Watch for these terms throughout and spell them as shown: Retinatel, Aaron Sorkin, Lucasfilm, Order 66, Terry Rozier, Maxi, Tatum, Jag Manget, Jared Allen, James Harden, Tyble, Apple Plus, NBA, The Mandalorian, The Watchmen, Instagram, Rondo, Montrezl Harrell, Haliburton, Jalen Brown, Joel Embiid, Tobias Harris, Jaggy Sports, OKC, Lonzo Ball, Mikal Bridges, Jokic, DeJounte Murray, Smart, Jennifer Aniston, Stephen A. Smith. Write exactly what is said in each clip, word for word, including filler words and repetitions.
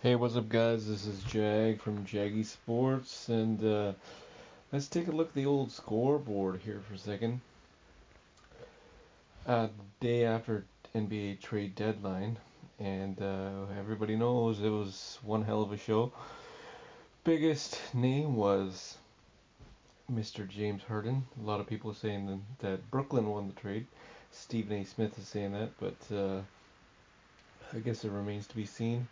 Hey, what's up, guys? This is Jag from Jaggy Sports, and uh, let's take a look at the old scoreboard here for a second. Uh, the day after N B A trade deadline, and uh, everybody knows it was one hell of a show. Biggest name was Mister James Harden. A lot of people are saying that Brooklyn won the trade. Stephen A. Smith is saying that, but uh, I guess it remains to be seen.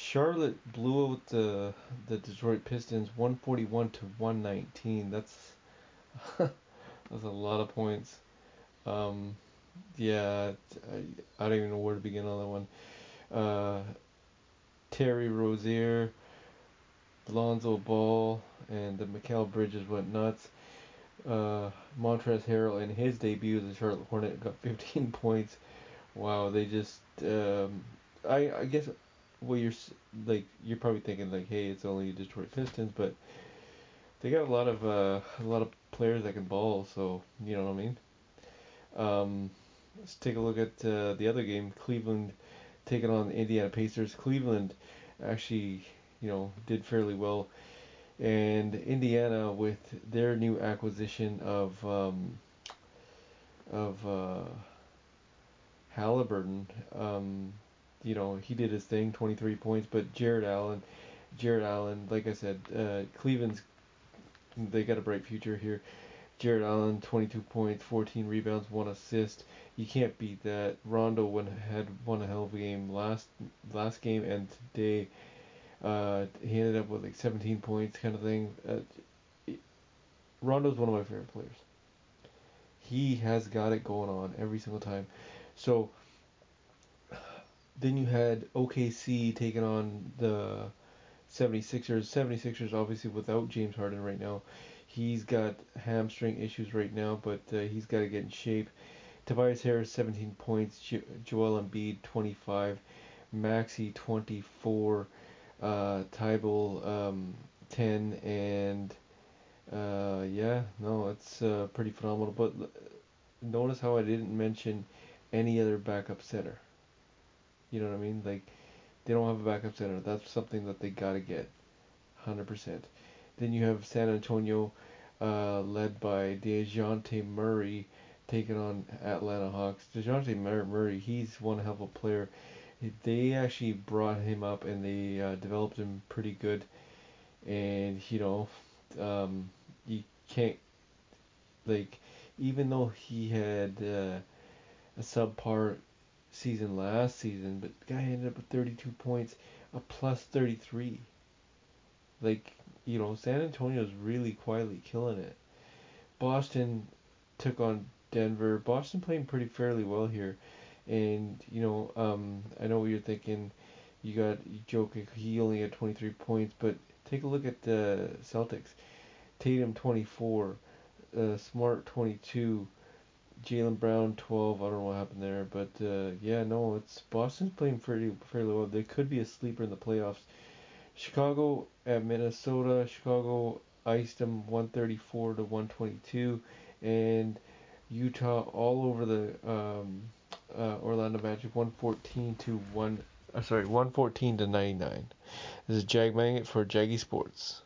Charlotte blew out the the Detroit Pistons one forty-one to one nineteen. That's that's a lot of points. Um, yeah, I, I don't even know where to begin on that one. Uh, Terry Rozier, Lonzo Ball, and the Mikal Bridges went nuts. Uh, Montrezl Harrell in his debut as a Charlotte Hornet got fifteen points. Wow, they just um, I I guess. Well, you're like you're probably thinking like, hey, it's only Detroit Pistons, but they got a lot of uh, a lot of players that can ball, so you know what I mean. Um, let's take a look at uh, the other game. Cleveland taking on the Indiana Pacers. Cleveland actually, you know, did fairly well, and Indiana with their new acquisition of um, of uh, Haliburton. Um, You know, he did his thing, twenty-three points. But Jared Allen, Jared Allen, like I said, uh, Cleveland's, they got a bright future here. Jared Allen, twenty-two points, fourteen rebounds, one assist. You can't beat that. Rondo went, had won a hell of a game last last game, and today uh, he ended up with like seventeen points, kind of thing. Uh, Rondo's one of my favorite players. He has got it going on every single time. So. Then you had O K C taking on the seventy-sixers. seventy-sixers obviously without James Harden right now. He's got hamstring issues right now, but uh, he's got to get in shape. Tobias Harris, seventeen points. Jo- Joel Embiid, twenty-five. Maxi, twenty-four. Uh, Tyble, um, ten. And, uh, yeah, no, it's uh, pretty phenomenal. But l- notice how I didn't mention any other backup center. You know what I mean? Like, they don't have a backup center. That's something that they got to get, one hundred percent. Then you have San Antonio, uh, led by DeJounte Murray, taking on Atlanta Hawks. DeJounte Murray, he's one hell of a player. They actually brought him up, and they uh, developed him pretty good. And, you know, um, you can't, like, even though he had uh, a subpar season last season, but the guy ended up with thirty-two points, a plus thirty-three. Like, you know, San Antonio's really quietly killing it. Boston took on Denver. Boston playing pretty fairly well here. And, you know, um, I know what you're thinking. You got Jokic, he only had twenty-three points, but take a look at the Celtics. Tatum, twenty-four. Uh, Smart, twenty-two. Jalen Brown, twelve. I don't know what happened there, but uh, yeah, no, it's Boston's playing fairly fairly well. They could be a sleeper in the playoffs. Chicago at Minnesota. Chicago iced them one thirty-four to one twenty-two, and Utah all over the um, uh, Orlando Magic one fourteen to one. Uh, sorry, one fourteen to ninety-nine. This is Jag Manget for Jaggy Sports.